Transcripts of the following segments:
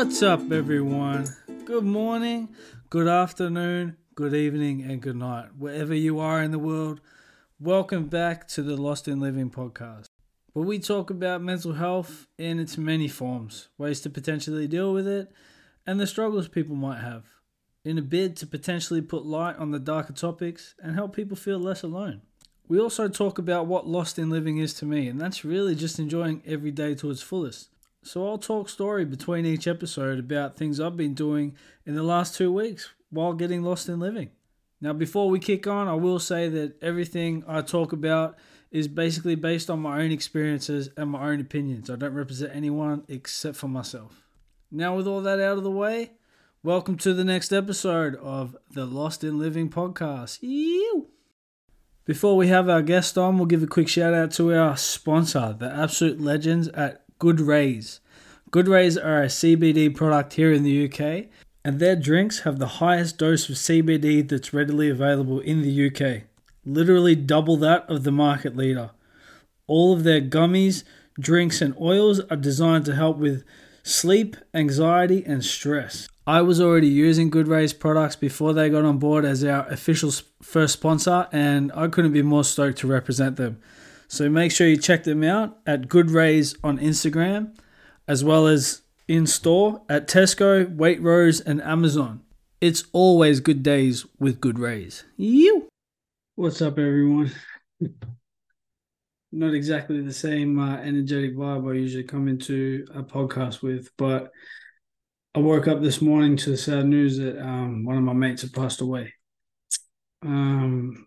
What's up, everyone? Good morning, good afternoon, good evening, and good night. Wherever you are in the world, welcome back to the Lost in Living podcast, where we talk about mental health in its many forms, ways to potentially deal with it, and the struggles people might have, in a bid to potentially put light on the darker topics and help people feel less alone. We also talk about what Lost in Living is to me, and that's really just enjoying every day to its fullest. So I'll talk story between each episode about things I've been doing in the last 2 weeks while getting lost in living. Now, before we kick on, I will say that everything I talk about is basically based on my own experiences and my own opinions. I don't represent anyone except for myself. Now, with all that out of the way, welcome to the next episode of the Lost in Living podcast. Ew! Before we have our guest on, we'll give a quick shout out to our sponsor, the absolute legends at Good Rays. Good Rays are a CBD product here in the UK, and their drinks have the highest dose of CBD that's readily available in the UK. Literally double that of the market leader. All of their gummies, drinks, and oils are designed to help with sleep, anxiety, and stress. I was already using Good Rays products before they got on board as our official first sponsor, and I couldn't be more stoked to represent them. So make sure you check them out at Good Rays on Instagram, as well as in store at Tesco, Waitrose, and Amazon. It's always good days with Good Rays. You. What's up, everyone? Not exactly the same energetic vibe I usually come into a podcast with, but I woke up this morning to the sad news that one of my mates had passed away. And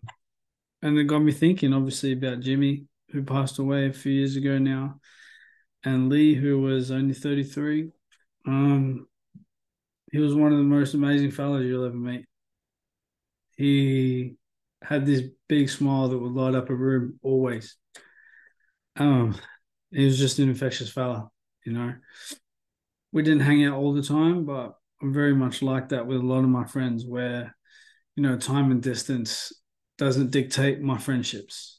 it got me thinking, obviously, about Jimmy, who passed away a few years ago now, and Lee, who was only 33. He was one of the most amazing fellas you'll ever meet. He had this big smile that would light up a room always. He was just an infectious fella, you know. We didn't hang out all the time, but I'm very much like that with a lot of my friends where, you know, time and distance doesn't dictate my friendships.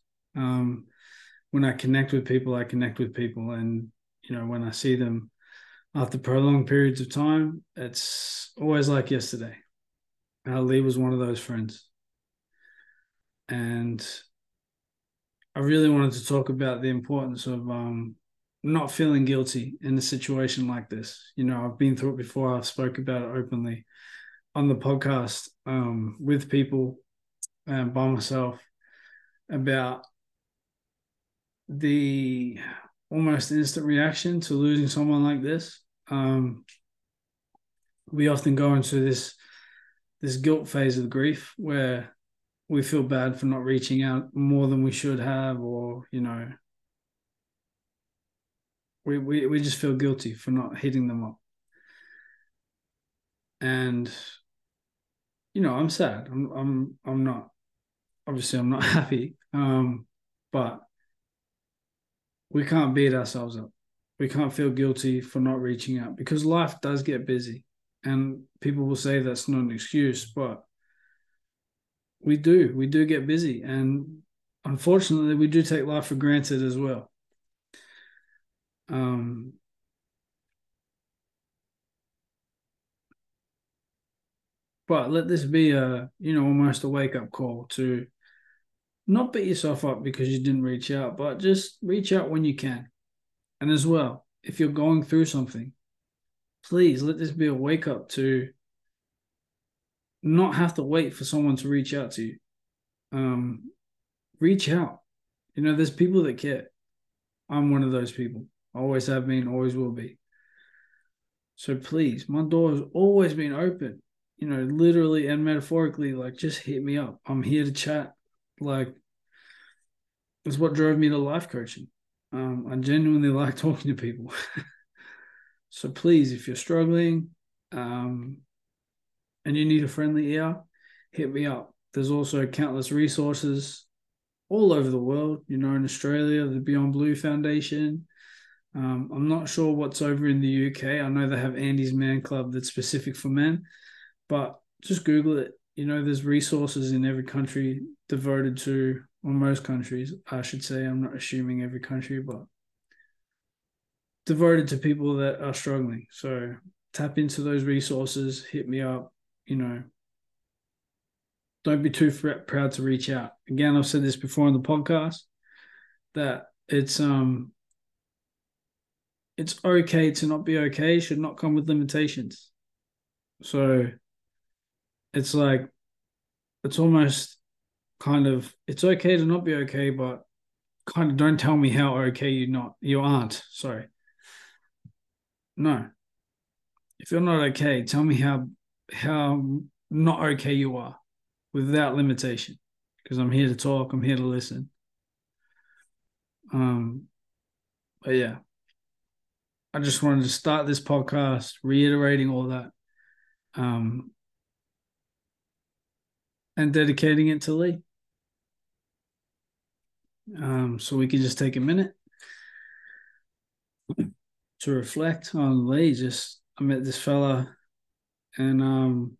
When I connect with people, I connect with people. And, you know, when I see them after prolonged periods of time, it's always like yesterday. Lee was one of those friends. And I really wanted to talk about the importance of not feeling guilty in a situation like this. You know, I've been through it before. I've spoke about it openly on the podcast with people and by myself about the almost instant reaction to losing someone like this. We often go into this guilt phase of grief where we feel bad for not reaching out more than we should have, or, you know, We just feel guilty for not hitting them up. And, you know, I'm sad. I'm not, obviously I'm not happy. But we can't beat ourselves up. We can't feel guilty for not reaching out because life does get busy. And people will say that's not an excuse, but we do get busy. And unfortunately, we do take life for granted as well. But let this be a, you know, almost a wake-up call to not beat yourself up because you didn't reach out, but just reach out when you can. And as well, if you're going through something, please let this be a wake-up to not have to wait for someone to reach out to you. Reach out. You know, there's people that care. I'm one of those people. Always have been, always will be. So please, my door has always been open, you know, literally and metaphorically, like just hit me up. I'm here to chat. Like, it's what drove me to life coaching. I genuinely like talking to people. So please, if you're struggling and you need a friendly ear, hit me up. There's also countless resources all over the world, you know, in Australia, the Beyond Blue Foundation. I'm not sure what's over in the UK. I know they have Andy's Man Club that's specific for men, but just Google it. You know, there's resources in every country devoted to, or most countries, I should say. I'm not assuming every country, but devoted to people that are struggling. So tap into those resources, hit me up, you know. Don't be too proud to reach out. Again, I've said this before on the podcast, that it's okay to not be okay, should not come with limitations. So it's like, it's almost kind of, it's okay to not be okay, but kind of don't tell me how okay you aren't. Sorry. No. If you're not okay, tell me how not okay you are, without limitation, because I'm here to talk, I'm here to listen. But yeah, I just wanted to start this podcast reiterating all that, and dedicating it to Lee. So we can just take a minute to reflect on Lee. I met this fella and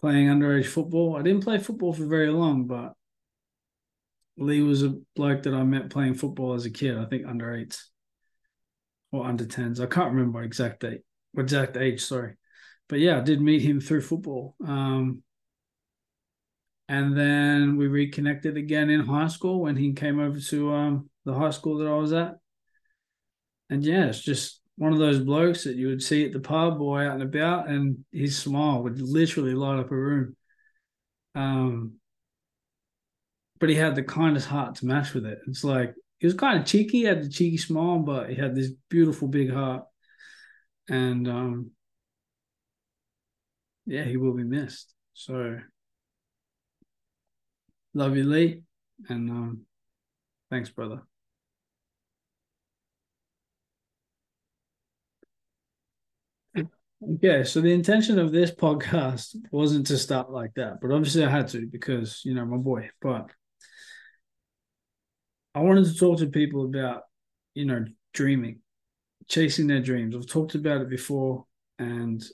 playing underage football. I didn't play football for very long, but Lee was a bloke that I met playing football as a kid, I think under 8s or under 10s. I can't remember exact age. But yeah, I did meet him through football. And then we reconnected again in high school when he came over to the high school that I was at. And yeah, it's just one of those blokes that you would see at the pub or out and about, and his smile would literally light up a room. But he had the kindest heart to match with it. It's like, he was kind of cheeky, had the cheeky smile, but he had this beautiful big heart. And yeah, he will be missed. So love you, Lee. And thanks, brother. Okay, so the intention of this podcast wasn't to start like that, but obviously I had to because, you know, my boy. But I wanted to talk to people about, you know, dreaming, chasing their dreams. I've talked about it before, and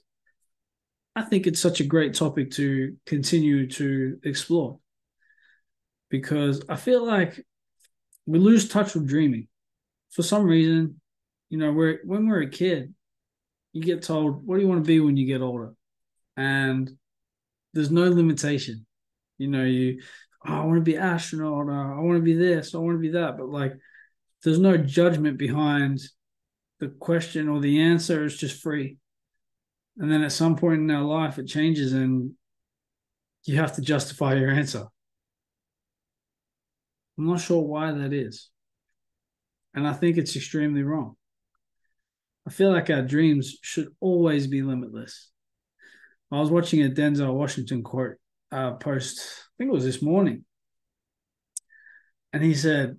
I think it's such a great topic to continue to explore because I feel like we lose touch with dreaming. For some reason, you know, when we're a kid, you get told, what do you want to be when you get older? And there's no limitation. You know, I want to be an astronaut, or I want to be this, I want to be that. But like, there's no judgment behind the question or the answer. It's just free. And then at some point in our life, it changes and you have to justify your answer. I'm not sure why that is. And I think it's extremely wrong. I feel like our dreams should always be limitless. I was watching a Denzel Washington quote post, I think it was this morning. And he said,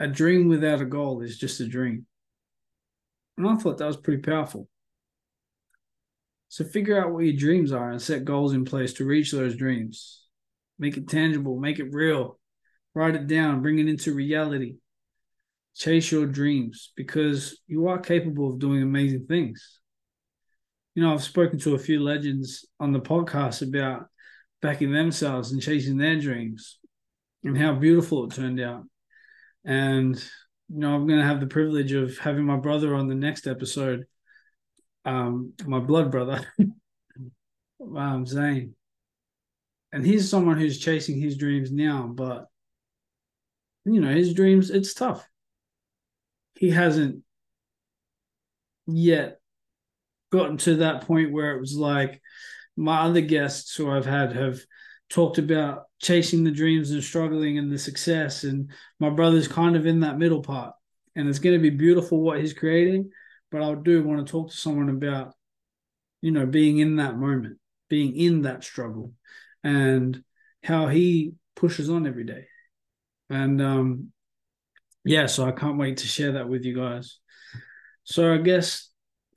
a dream without a goal is just a dream. And I thought that was pretty powerful. So figure out what your dreams are and set goals in place to reach those dreams. Make it tangible, make it real. Write it down, bring it into reality. Chase your dreams because you are capable of doing amazing things. You know, I've spoken to a few legends on the podcast about backing themselves and chasing their dreams and how beautiful it turned out. And, you know, I'm going to have the privilege of having my brother on the next episode, my blood brother, Zane. And he's someone who's chasing his dreams now, but, you know, his dreams, it's tough. He hasn't yet gotten to that point where it was like my other guests who I've had have talked about chasing the dreams and struggling and the success. And my brother's kind of in that middle part. And it's going to be beautiful what he's creating. But I do want to talk to someone about, you know, being in that moment, being in that struggle and how he pushes on every day. And, yeah, so I can't wait to share that with you guys. So I guess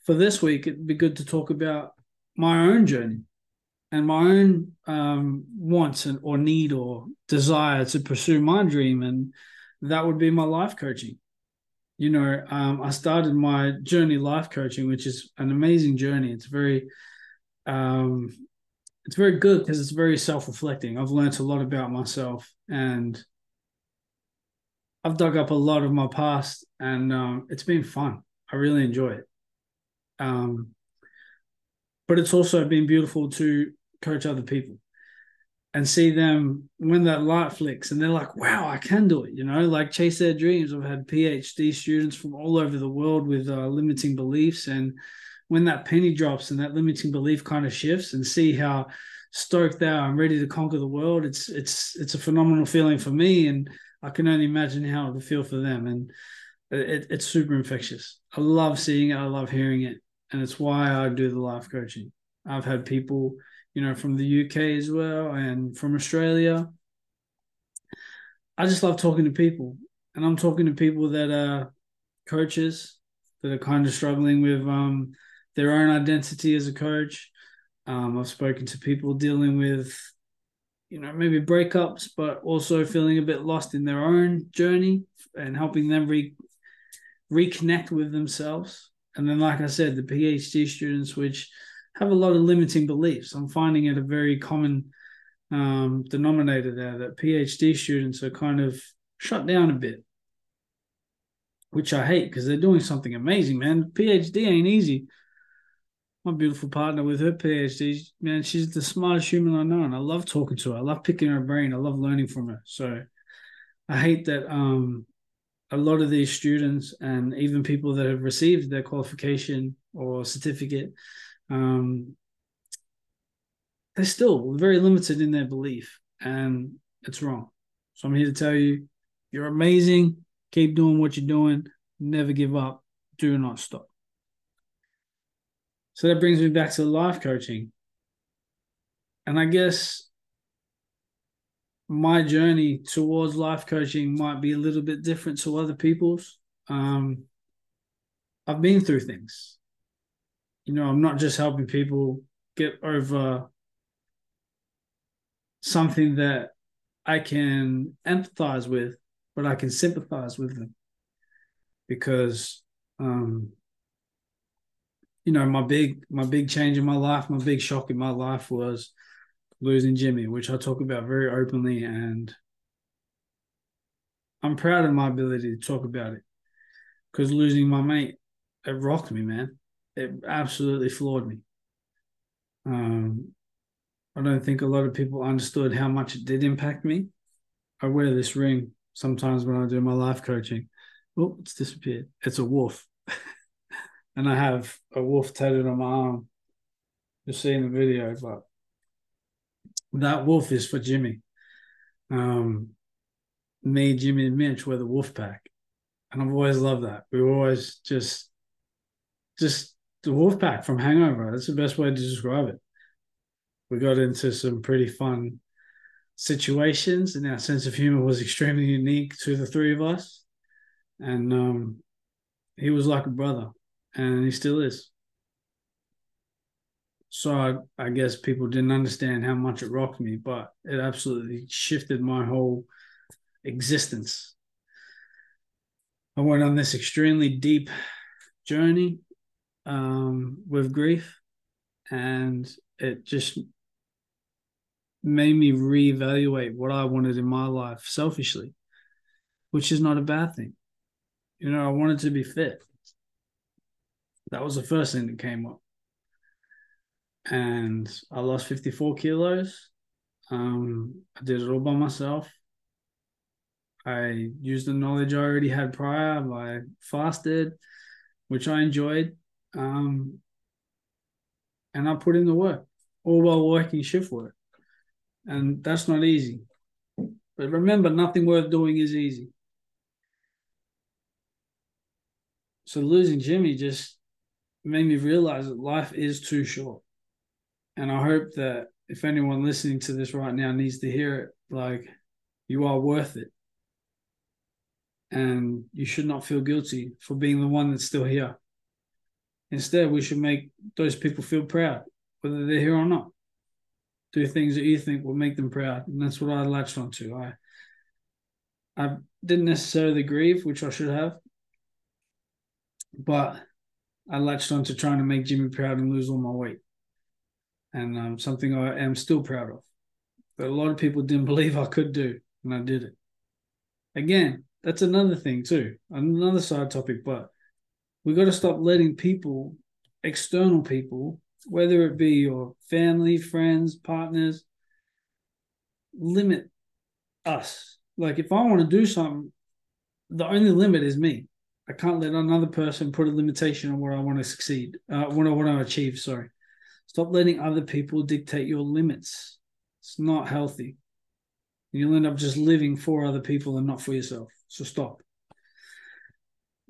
for this week, it'd be good to talk about my own journey and my own wants and or need or desire to pursue my dream, and that would be my life coaching. You know, I started my journey life coaching, which is an amazing journey. It's very good because it's very self-reflecting. I've learned a lot about myself and I've dug up a lot of my past, and it's been fun. I really enjoy it. But it's also been beautiful to coach other people and see them when that light flicks and they're like, wow, I can do it, you know, like chase their dreams. I've had PhD students from all over the world with limiting beliefs. And when that penny drops and that limiting belief kind of shifts and see how stoked they are and ready to conquer the world, it's a phenomenal feeling for me. And I can only imagine how it would feel for them. And it's super infectious. I love seeing it. I love hearing it. And it's why I do the life coaching. I've had people, you know, from the UK as well and from Australia. I just love talking to people. And I'm talking to people that are coaches, that are kind of struggling with their own identity as a coach. I've spoken to people dealing with, you know, maybe breakups, but also feeling a bit lost in their own journey and helping them reconnect with themselves. And then, like I said, the PhD students, which have a lot of limiting beliefs. I'm finding it a very common denominator there that PhD students are kind of shut down a bit, which I hate because they're doing something amazing, man. PhD ain't easy. My beautiful partner with her PhD, man, she's the smartest human I know, and I love talking to her. I love picking her brain. I love learning from her. So I hate that a lot of these students and even people that have received their qualification or certificate, they're still very limited in their belief, and it's wrong. So I'm here to tell you, you're amazing. Keep doing what you're doing. Never give up. Do not stop. So that brings me back to life coaching. And I guess my journey towards life coaching might be a little bit different to other people's. I've been through things. You know, I'm not just helping people get over something that I can empathize with, but I can sympathize with them. Because, you know, my big change in my life, my big shock in my life was losing Jimmy, which I talk about very openly, and I'm proud of my ability to talk about it, because losing my mate, it rocked me, man. It absolutely floored me. I don't think a lot of people understood how much it did impact me. I wear this ring sometimes when I do my life coaching. Oh, it's disappeared. It's a wolf. And I have a wolf tattooed on my arm. You'll see in the video, but that wolf is for Jimmy. Me, Jimmy, and Mitch were the wolf pack. And I've always loved that. We were always just the wolf pack from Hangover. That's the best way to describe it. We got into some pretty fun situations, and our sense of humor was extremely unique to the three of us. And he was like a brother, and he still is. So I guess people didn't understand how much it rocked me, but it absolutely shifted my whole existence. I went on this extremely deep journey with grief, and it just made me reevaluate what I wanted in my life selfishly, which is not a bad thing. You know, I wanted to be fit. That was the first thing that came up. And I lost 54 kilos. I did it all by myself. I used the knowledge I already had prior. I fasted, which I enjoyed. And I put in the work, all while working shift work. And that's not easy. But remember, nothing worth doing is easy. So losing Jimmy just made me realize that life is too short. And I hope that if anyone listening to this right now needs to hear it, like, you are worth it. And you should not feel guilty for being the one that's still here. Instead, we should make those people feel proud, whether they're here or not. Do things that you think will make them proud. And that's what I latched onto. I didn't necessarily grieve, which I should have, but I latched onto trying to make Jimmy proud and lose all my weight. And something I am still proud of. But a lot of people didn't believe I could do, and I did it. Again, that's another thing too, another side topic, but we've got to stop letting people, external people, whether it be your family, friends, partners, limit us. Like, if I want to do something, the only limit is me. I can't let another person put a limitation on where I want to succeed, what I want to achieve, sorry. Stop letting other people dictate your limits. It's not healthy. You'll end up just living for other people and not for yourself. So stop.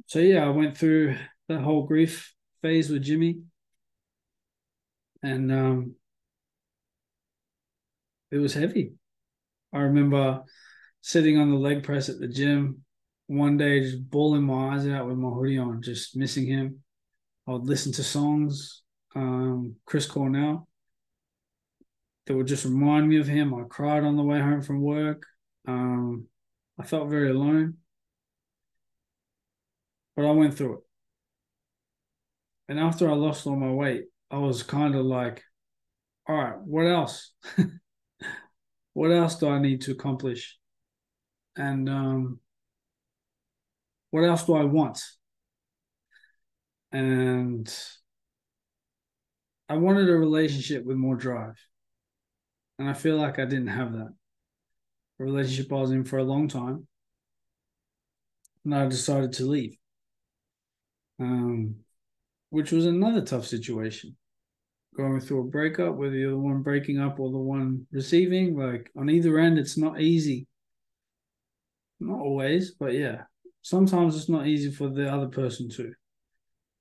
So, yeah, I went through that whole grief phase with Jimmy. And it was heavy. I remember sitting on the leg press at the gym one day, just bawling my eyes out with my hoodie on, just missing him. I would listen to songs, Chris Cornell, that would just remind me of him. I cried on the way home from work. I felt very alone. But I went through it. And after I lost all my weight, I was kind of like, all right, what else? What else do I need to accomplish? And what else do I want? And I wanted a relationship with more drive. And I feel like I didn't have that. The relationship I was in for a long time. And I decided to leave. Which was another tough situation. Going through a breakup, whether you're the one breaking up or the one receiving, like on either end, it's not easy. Not always, but yeah. Sometimes it's not easy for the other person too.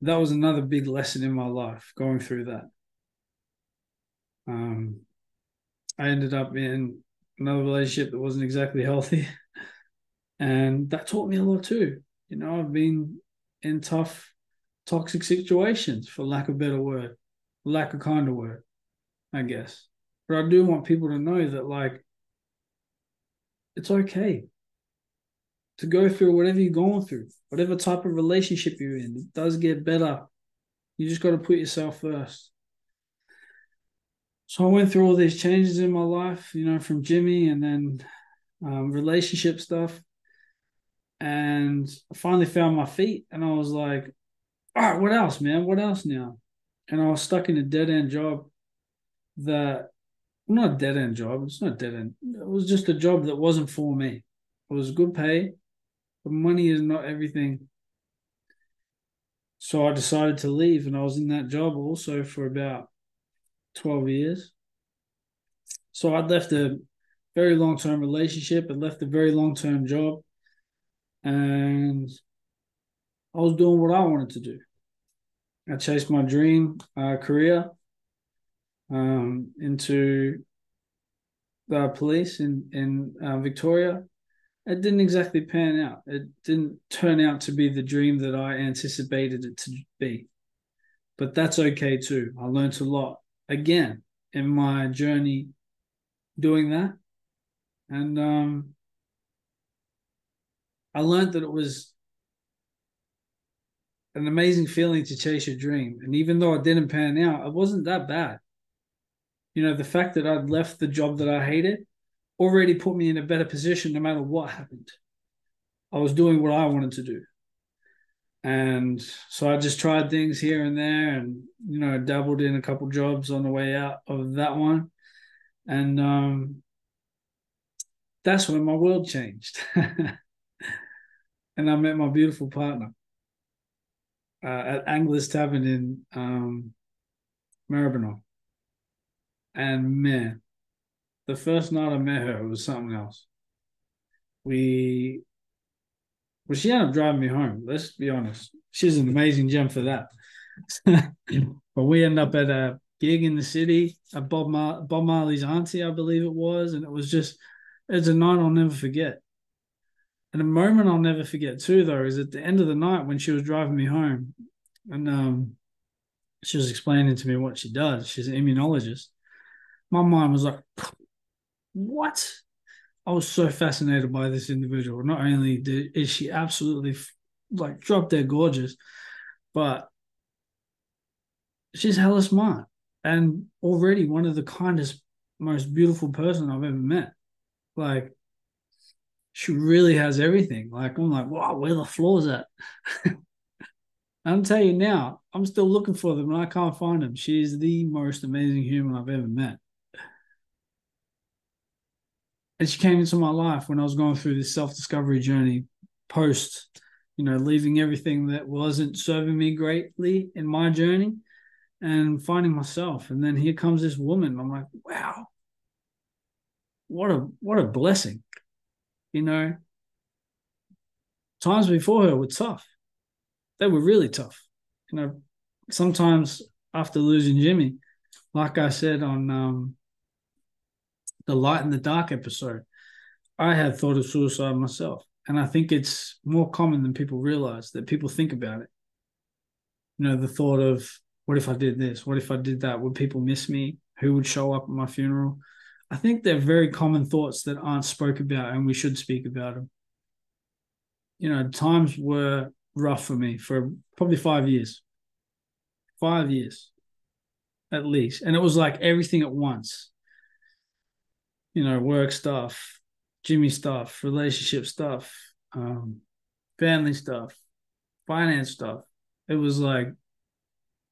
That was another big lesson in my life, going through that. I ended up in another relationship that wasn't exactly healthy. And that taught me a lot too. You know, I've been in tough, toxic situations, for lack of a better word, lack of kinder word, I guess. But I do want people to know that, like, it's okay to go through whatever you're going through, whatever type of relationship you're in. It does get better. You just got to put yourself first. So I went through all these changes in my life, you know, from Jimmy and then relationship stuff. And I finally found my feet and I was like, all right, what else, man? What else now? And I was stuck in a dead-end job that, well, not a dead-end job. It's not dead-end. It was just a job that wasn't for me. It was good pay, but money is not everything. So I decided to leave, and I was in that job also for about 12 years. So I'd left a very long-term relationship and left a very long-term job, and I was doing what I wanted to do. I chased my dream career into the police in Victoria. It didn't exactly pan out. It didn't turn out to be the dream that I anticipated it to be. But that's okay too. I learned a lot again in my journey doing that. And I learned that it was an amazing feeling to chase your dream. And even though it didn't pan out, it wasn't that bad. You know, the fact that I'd left the job that I hated already put me in a better position no matter what happened. I was doing what I wanted to do. And so I just tried things here and there and, you know, dabbled in a couple jobs on the way out of that one. And that's when my world changed. And I met my beautiful partner at Angler's Tavern in Maribyrnong. And man, the first night I met her, it was something else. She ended up driving me home, let's be honest. She's an amazing gem for that. But we ended up at a gig in the city at Bob Marley's auntie, I believe it was. And it was just, it's a night I'll never forget. And a moment I'll never forget too, though, is at the end of the night when she was driving me home and she was explaining to me what she does. She's an immunologist. My mind was like, what? I was so fascinated by this individual. Not only is she absolutely like drop dead gorgeous, but she's hella smart and already one of the kindest, most beautiful person I've ever met. Like, she really has everything. Like, I'm like, wow, where the floor's at? And I'll tell you now, I'm still looking for them and I can't find them. She is the most amazing human I've ever met. And she came into my life when I was going through this self-discovery journey post, you know, leaving everything that wasn't serving me greatly in my journey and finding myself. And then here comes this woman. I'm like, wow, what a blessing. You know, times before her were tough. They were really tough. You know, sometimes after losing Jimmy, like I said on the Light in the Dark episode, I had thought of suicide myself. And I think it's more common than people realize, that people think about it. You know, the thought of, what if I did this? What if I did that? Would people miss me? Who would show up at my funeral? I think they're very common thoughts that aren't spoken about, and we should speak about them. You know, times were rough for me for probably 5 years. 5 years at least. And it was like everything at once. You know, work stuff, Jimmy stuff, relationship stuff, family stuff, finance stuff. It was like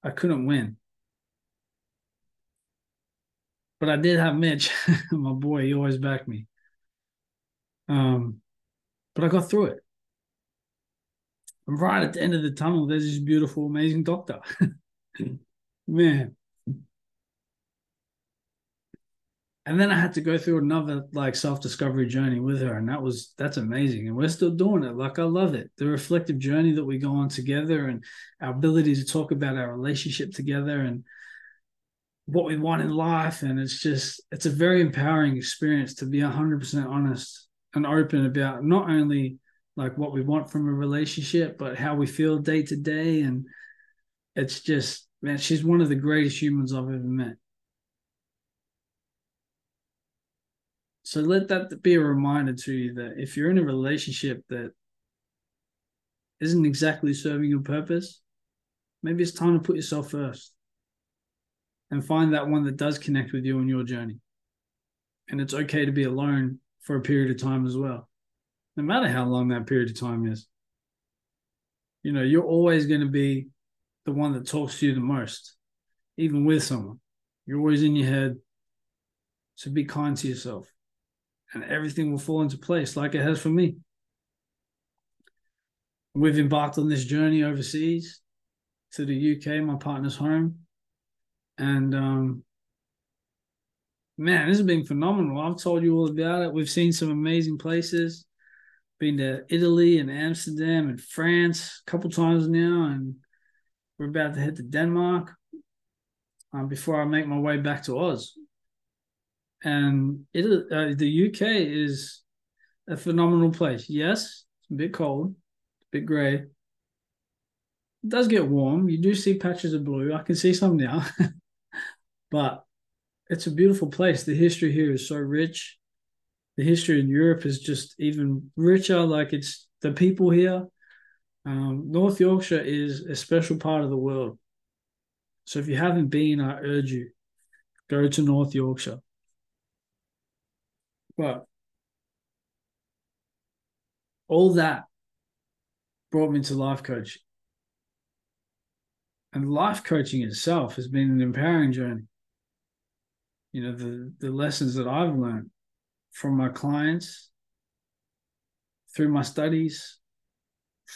I couldn't win. But I did have Mitch, my boy. He always backed me. But I got through it. And right at the end of the tunnel, there's this beautiful, amazing doctor. Man. And then I had to go through another like self-discovery journey with her. And that's amazing. And we're still doing it. Like, I love it. The reflective journey that we go on together and our ability to talk about our relationship together and what we want in life. And it's a very empowering experience to be 100% honest and open about not only like what we want from a relationship, but how we feel day to day. And it's just, man, she's one of the greatest humans I've ever met. So let that be a reminder to you that if you're in a relationship that isn't exactly serving your purpose, maybe it's time to put yourself first and find that one that does connect with you on your journey. And it's okay to be alone for a period of time as well, no matter how long that period of time is. You know, you're always going to be the one that talks to you the most, even with someone. You're always in your head, so be kind to yourself. And everything will fall into place like it has for me. We've embarked on this journey overseas to the UK, my partner's home. And, man, this has been phenomenal. I've told you all about it. We've seen some amazing places. Been to Italy and Amsterdam and France a couple times now. And we're about to head to Denmark before I make my way back to Oz. And the UK is a phenomenal place. Yes, it's a bit cold, a bit grey. It does get warm. You do see patches of blue. I can see some now. But it's a beautiful place. The history here is so rich. The history in Europe is just even richer. Like, it's the people here. North Yorkshire is a special part of the world. So if you haven't been, I urge you, go to North Yorkshire. But all that brought me to life coaching. And life coaching itself has been an empowering journey. You know, the lessons that I've learned from my clients, through my studies,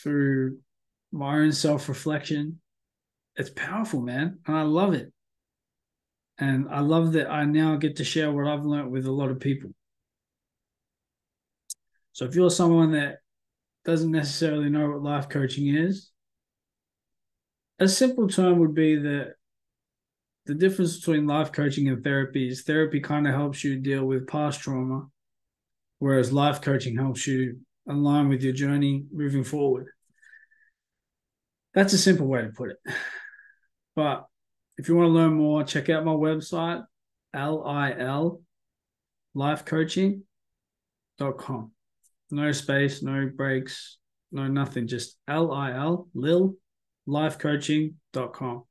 through my own self-reflection, it's powerful, man. And I love it. And I love that I now get to share what I've learned with a lot of people. So if you're someone that doesn't necessarily know what life coaching is, a simple term would be that the difference between life coaching and therapy is therapy kind of helps you deal with past trauma, whereas life coaching helps you align with your journey moving forward. That's a simple way to put it. But if you want to learn more, check out my website, lillifecoaching.com. No space, no breaks, no nothing. Just lillifecoaching.com.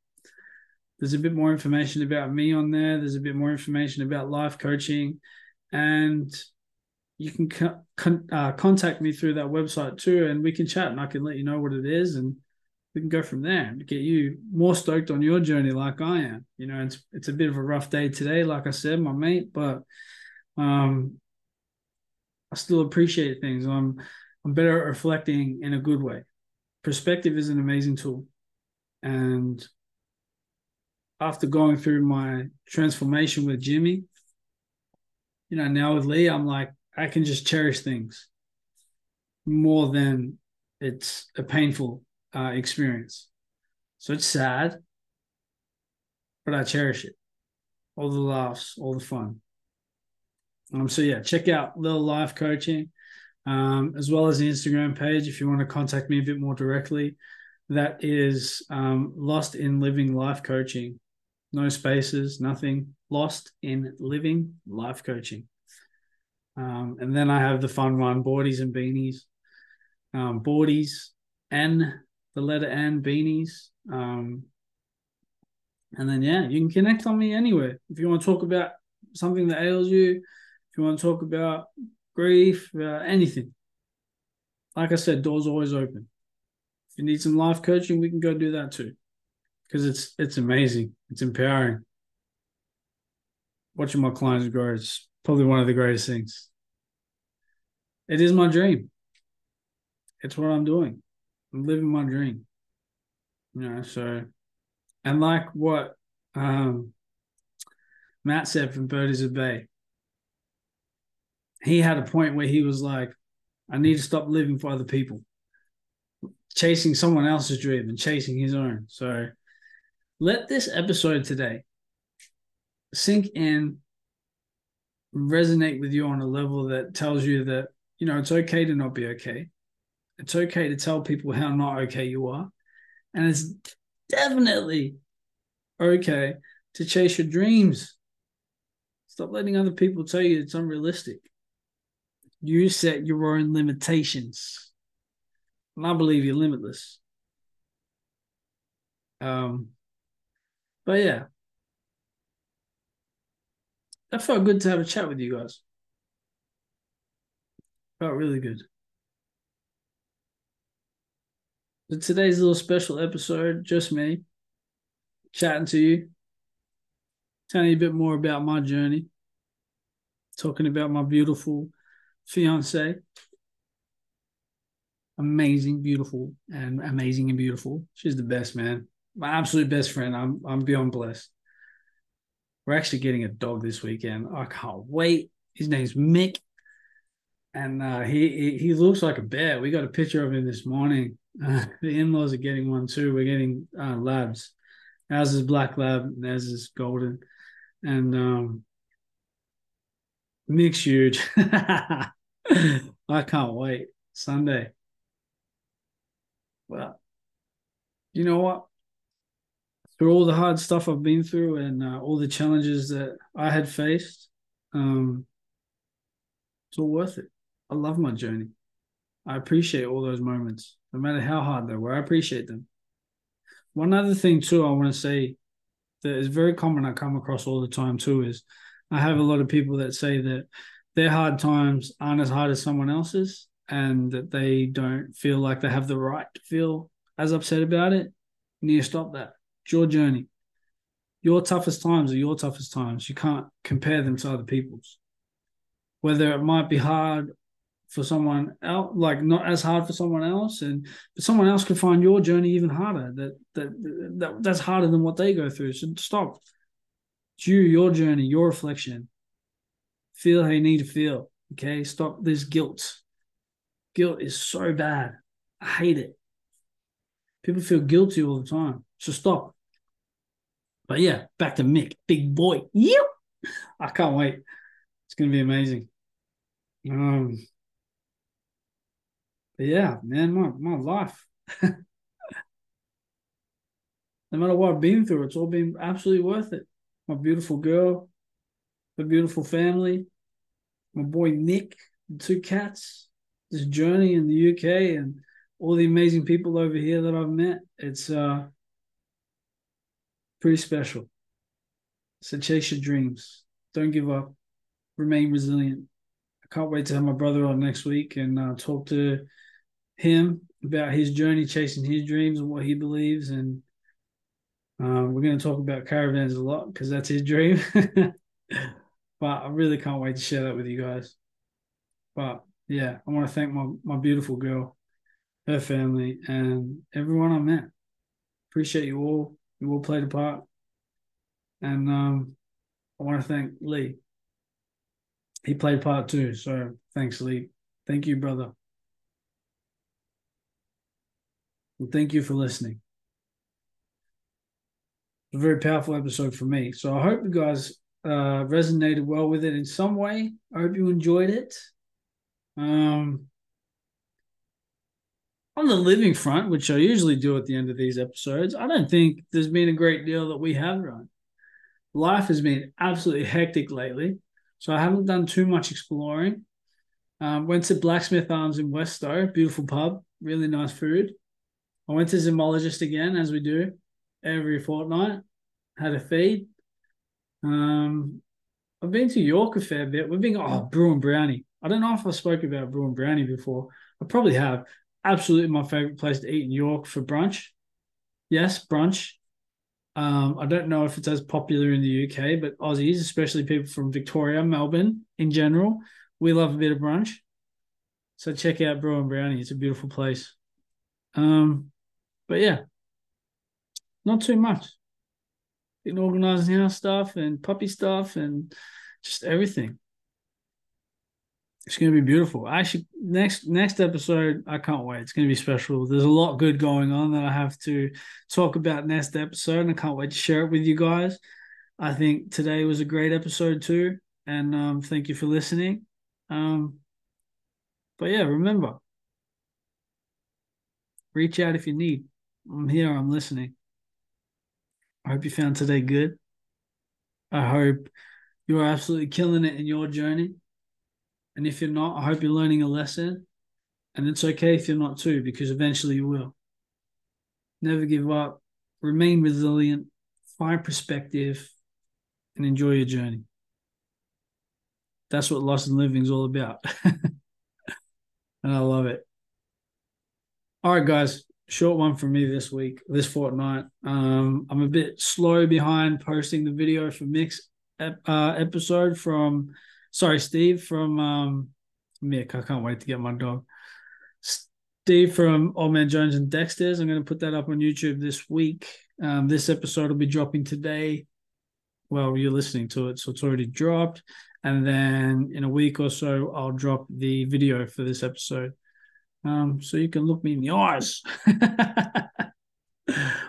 There's a bit more information about me on there. There's a bit more information about life coaching. And you can contact me through that website too, and we can chat and I can let you know what it is and we can go from there to get you more stoked on your journey like I am. You know, it's a bit of a rough day today, like I said, my mate, but I still appreciate things. I'm better at reflecting in a good way. Perspective is an amazing tool. And after going through my transformation with Jimmy, you know, now with Lee, I'm like, I can just cherish things more than it's a painful experience. So it's sad, but I cherish it. All the laughs, all the fun. So yeah, check out Little Life Coaching, as well as the Instagram page if you want to contact me a bit more directly. That is Lost in Living Life Coaching. No spaces, nothing. Lost in Living Life Coaching. And then I have the fun one, Boardies and Beanies. Boardies, N, the letter N, Beanies. And then, yeah, you can connect on me anywhere. If you want to talk about something that ails you, if you want to talk about grief, anything. Like I said, doors always open. If you need some life coaching, we can go do that too, because it's amazing. It's empowering. Watching my clients grow is probably one of the greatest things. It is my dream. It's what I'm doing. I'm living my dream. You know, so, and like what Matt said from Birdies of Bay, he had a point where he was like, I need to stop living for other people, chasing someone else's dream and chasing his own. So let this episode today sink in, resonate with you on a level that tells you that, you know, it's okay to not be okay. It's okay to tell people how not okay you are. And it's definitely okay to chase your dreams. Stop letting other people tell you it's unrealistic. You set your own limitations. And I believe you're limitless. But yeah. That felt good to have a chat with you guys. Felt really good. So today's little special episode, just me chatting to you, telling you a bit more about my journey, talking about my beautiful fiancée. Amazing, beautiful, and amazing and beautiful. She's the best, man. My absolute best friend. I'm beyond blessed. We're actually getting a dog this weekend. I can't wait. His name's Mick, and he looks like a bear. We got a picture of him this morning. The in-laws are getting one too. We're getting labs. Ours is black lab, and theirs is golden. And Mick's huge. I can't wait. Sunday. Well, you know what? Through all the hard stuff I've been through and all the challenges that I had faced, it's all worth it. I love my journey. I appreciate all those moments, no matter how hard they were. I appreciate them. One other thing, too, I want to say that is very common I come across all the time, too, is I have a lot of people that say that their hard times aren't as hard as someone else's, and that they don't feel like they have the right to feel as upset about it. You need to stop that. It's your journey. Your toughest times are your toughest times. You can't compare them to other people's. Whether it might be hard for someone else, like not as hard for someone else, but someone else could find your journey even harder. That's harder than what they go through. So stop. It's you, your journey, your reflection. Feel how you need to feel, okay? Stop this guilt. Guilt is so bad. I hate it. People feel guilty all the time. So stop. But yeah, back to Mick, big boy. Yep. I can't wait. It's going to be amazing. But yeah, man, my life. No matter what I've been through, it's all been absolutely worth it. My beautiful girl, the beautiful family, my boy Nick, the two cats. This journey in the UK and all the amazing people over here that I've met, it's pretty special. So chase your dreams. Don't give up. Remain resilient. I can't wait to have my brother on next week and talk to him about his journey, chasing his dreams and what he believes. And we're going to talk about caravans a lot because that's his dream. But I really can't wait to share that with you guys. But, yeah, I want to thank my beautiful girl, her family, and everyone I met. Appreciate you all. You all played a part. And I want to thank Lee. He played part too, so thanks, Lee. Thank you, brother. And thank you for listening. A very powerful episode for me. So I hope you guys resonated well with it in some way. I hope you enjoyed it. On the living front, which I usually do at the end of these episodes, I don't think there's been a great deal that we have done. Life has been absolutely hectic lately, so I haven't done too much exploring. Went to Blacksmith Arms in Westoe, beautiful pub, really nice food. I went to Zymologist again, as we do every fortnight, had a feed. I've been to York a fair bit. We've been, Brew and Brownie. I don't know if I spoke about Brew and Brownie before. I probably have. Absolutely my favourite place to eat in York for brunch. Yes, brunch. I don't know if it's as popular in the UK, but Aussies, especially people from Victoria, Melbourne in general, we love a bit of brunch. So check out Brew and Brownie. It's a beautiful place. But yeah, not too much. Been organising house stuff and puppy stuff and just everything. It's going to be beautiful. Actually, next episode, I can't wait. It's going to be special. There's a lot good going on that I have to talk about next episode, and I can't wait to share it with you guys. I think today was a great episode too, and thank you for listening. But yeah, remember, reach out if you need. I'm here. I'm listening. I hope you found today good. I hope you are absolutely killing it in your journey. And if you're not, I hope you're learning a lesson. And it's okay if you're not too, because eventually you will. Never give up. Remain resilient. Find perspective. And enjoy your journey. That's what Lost and Living is all about. And I love it. All right, guys. Short one for me this week, this fortnight. I'm a bit slow behind posting the video for Mick's episode from... Sorry, Steve from Mick. I can't wait to get my dog. Steve from Old Man Jones and Dexter's. I'm going to put that up on YouTube this week. This episode will be dropping today. Well, you're listening to it, so it's already dropped. And then in a week or so, I'll drop the video for this episode. So you can look me in the eyes.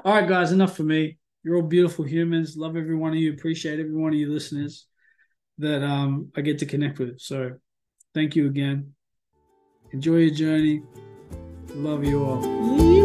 All right, guys, enough for me. You're all beautiful humans. Love every one of you. Appreciate every one of you listeners that I get to connect with. So thank you again. Enjoy your journey. Love you all.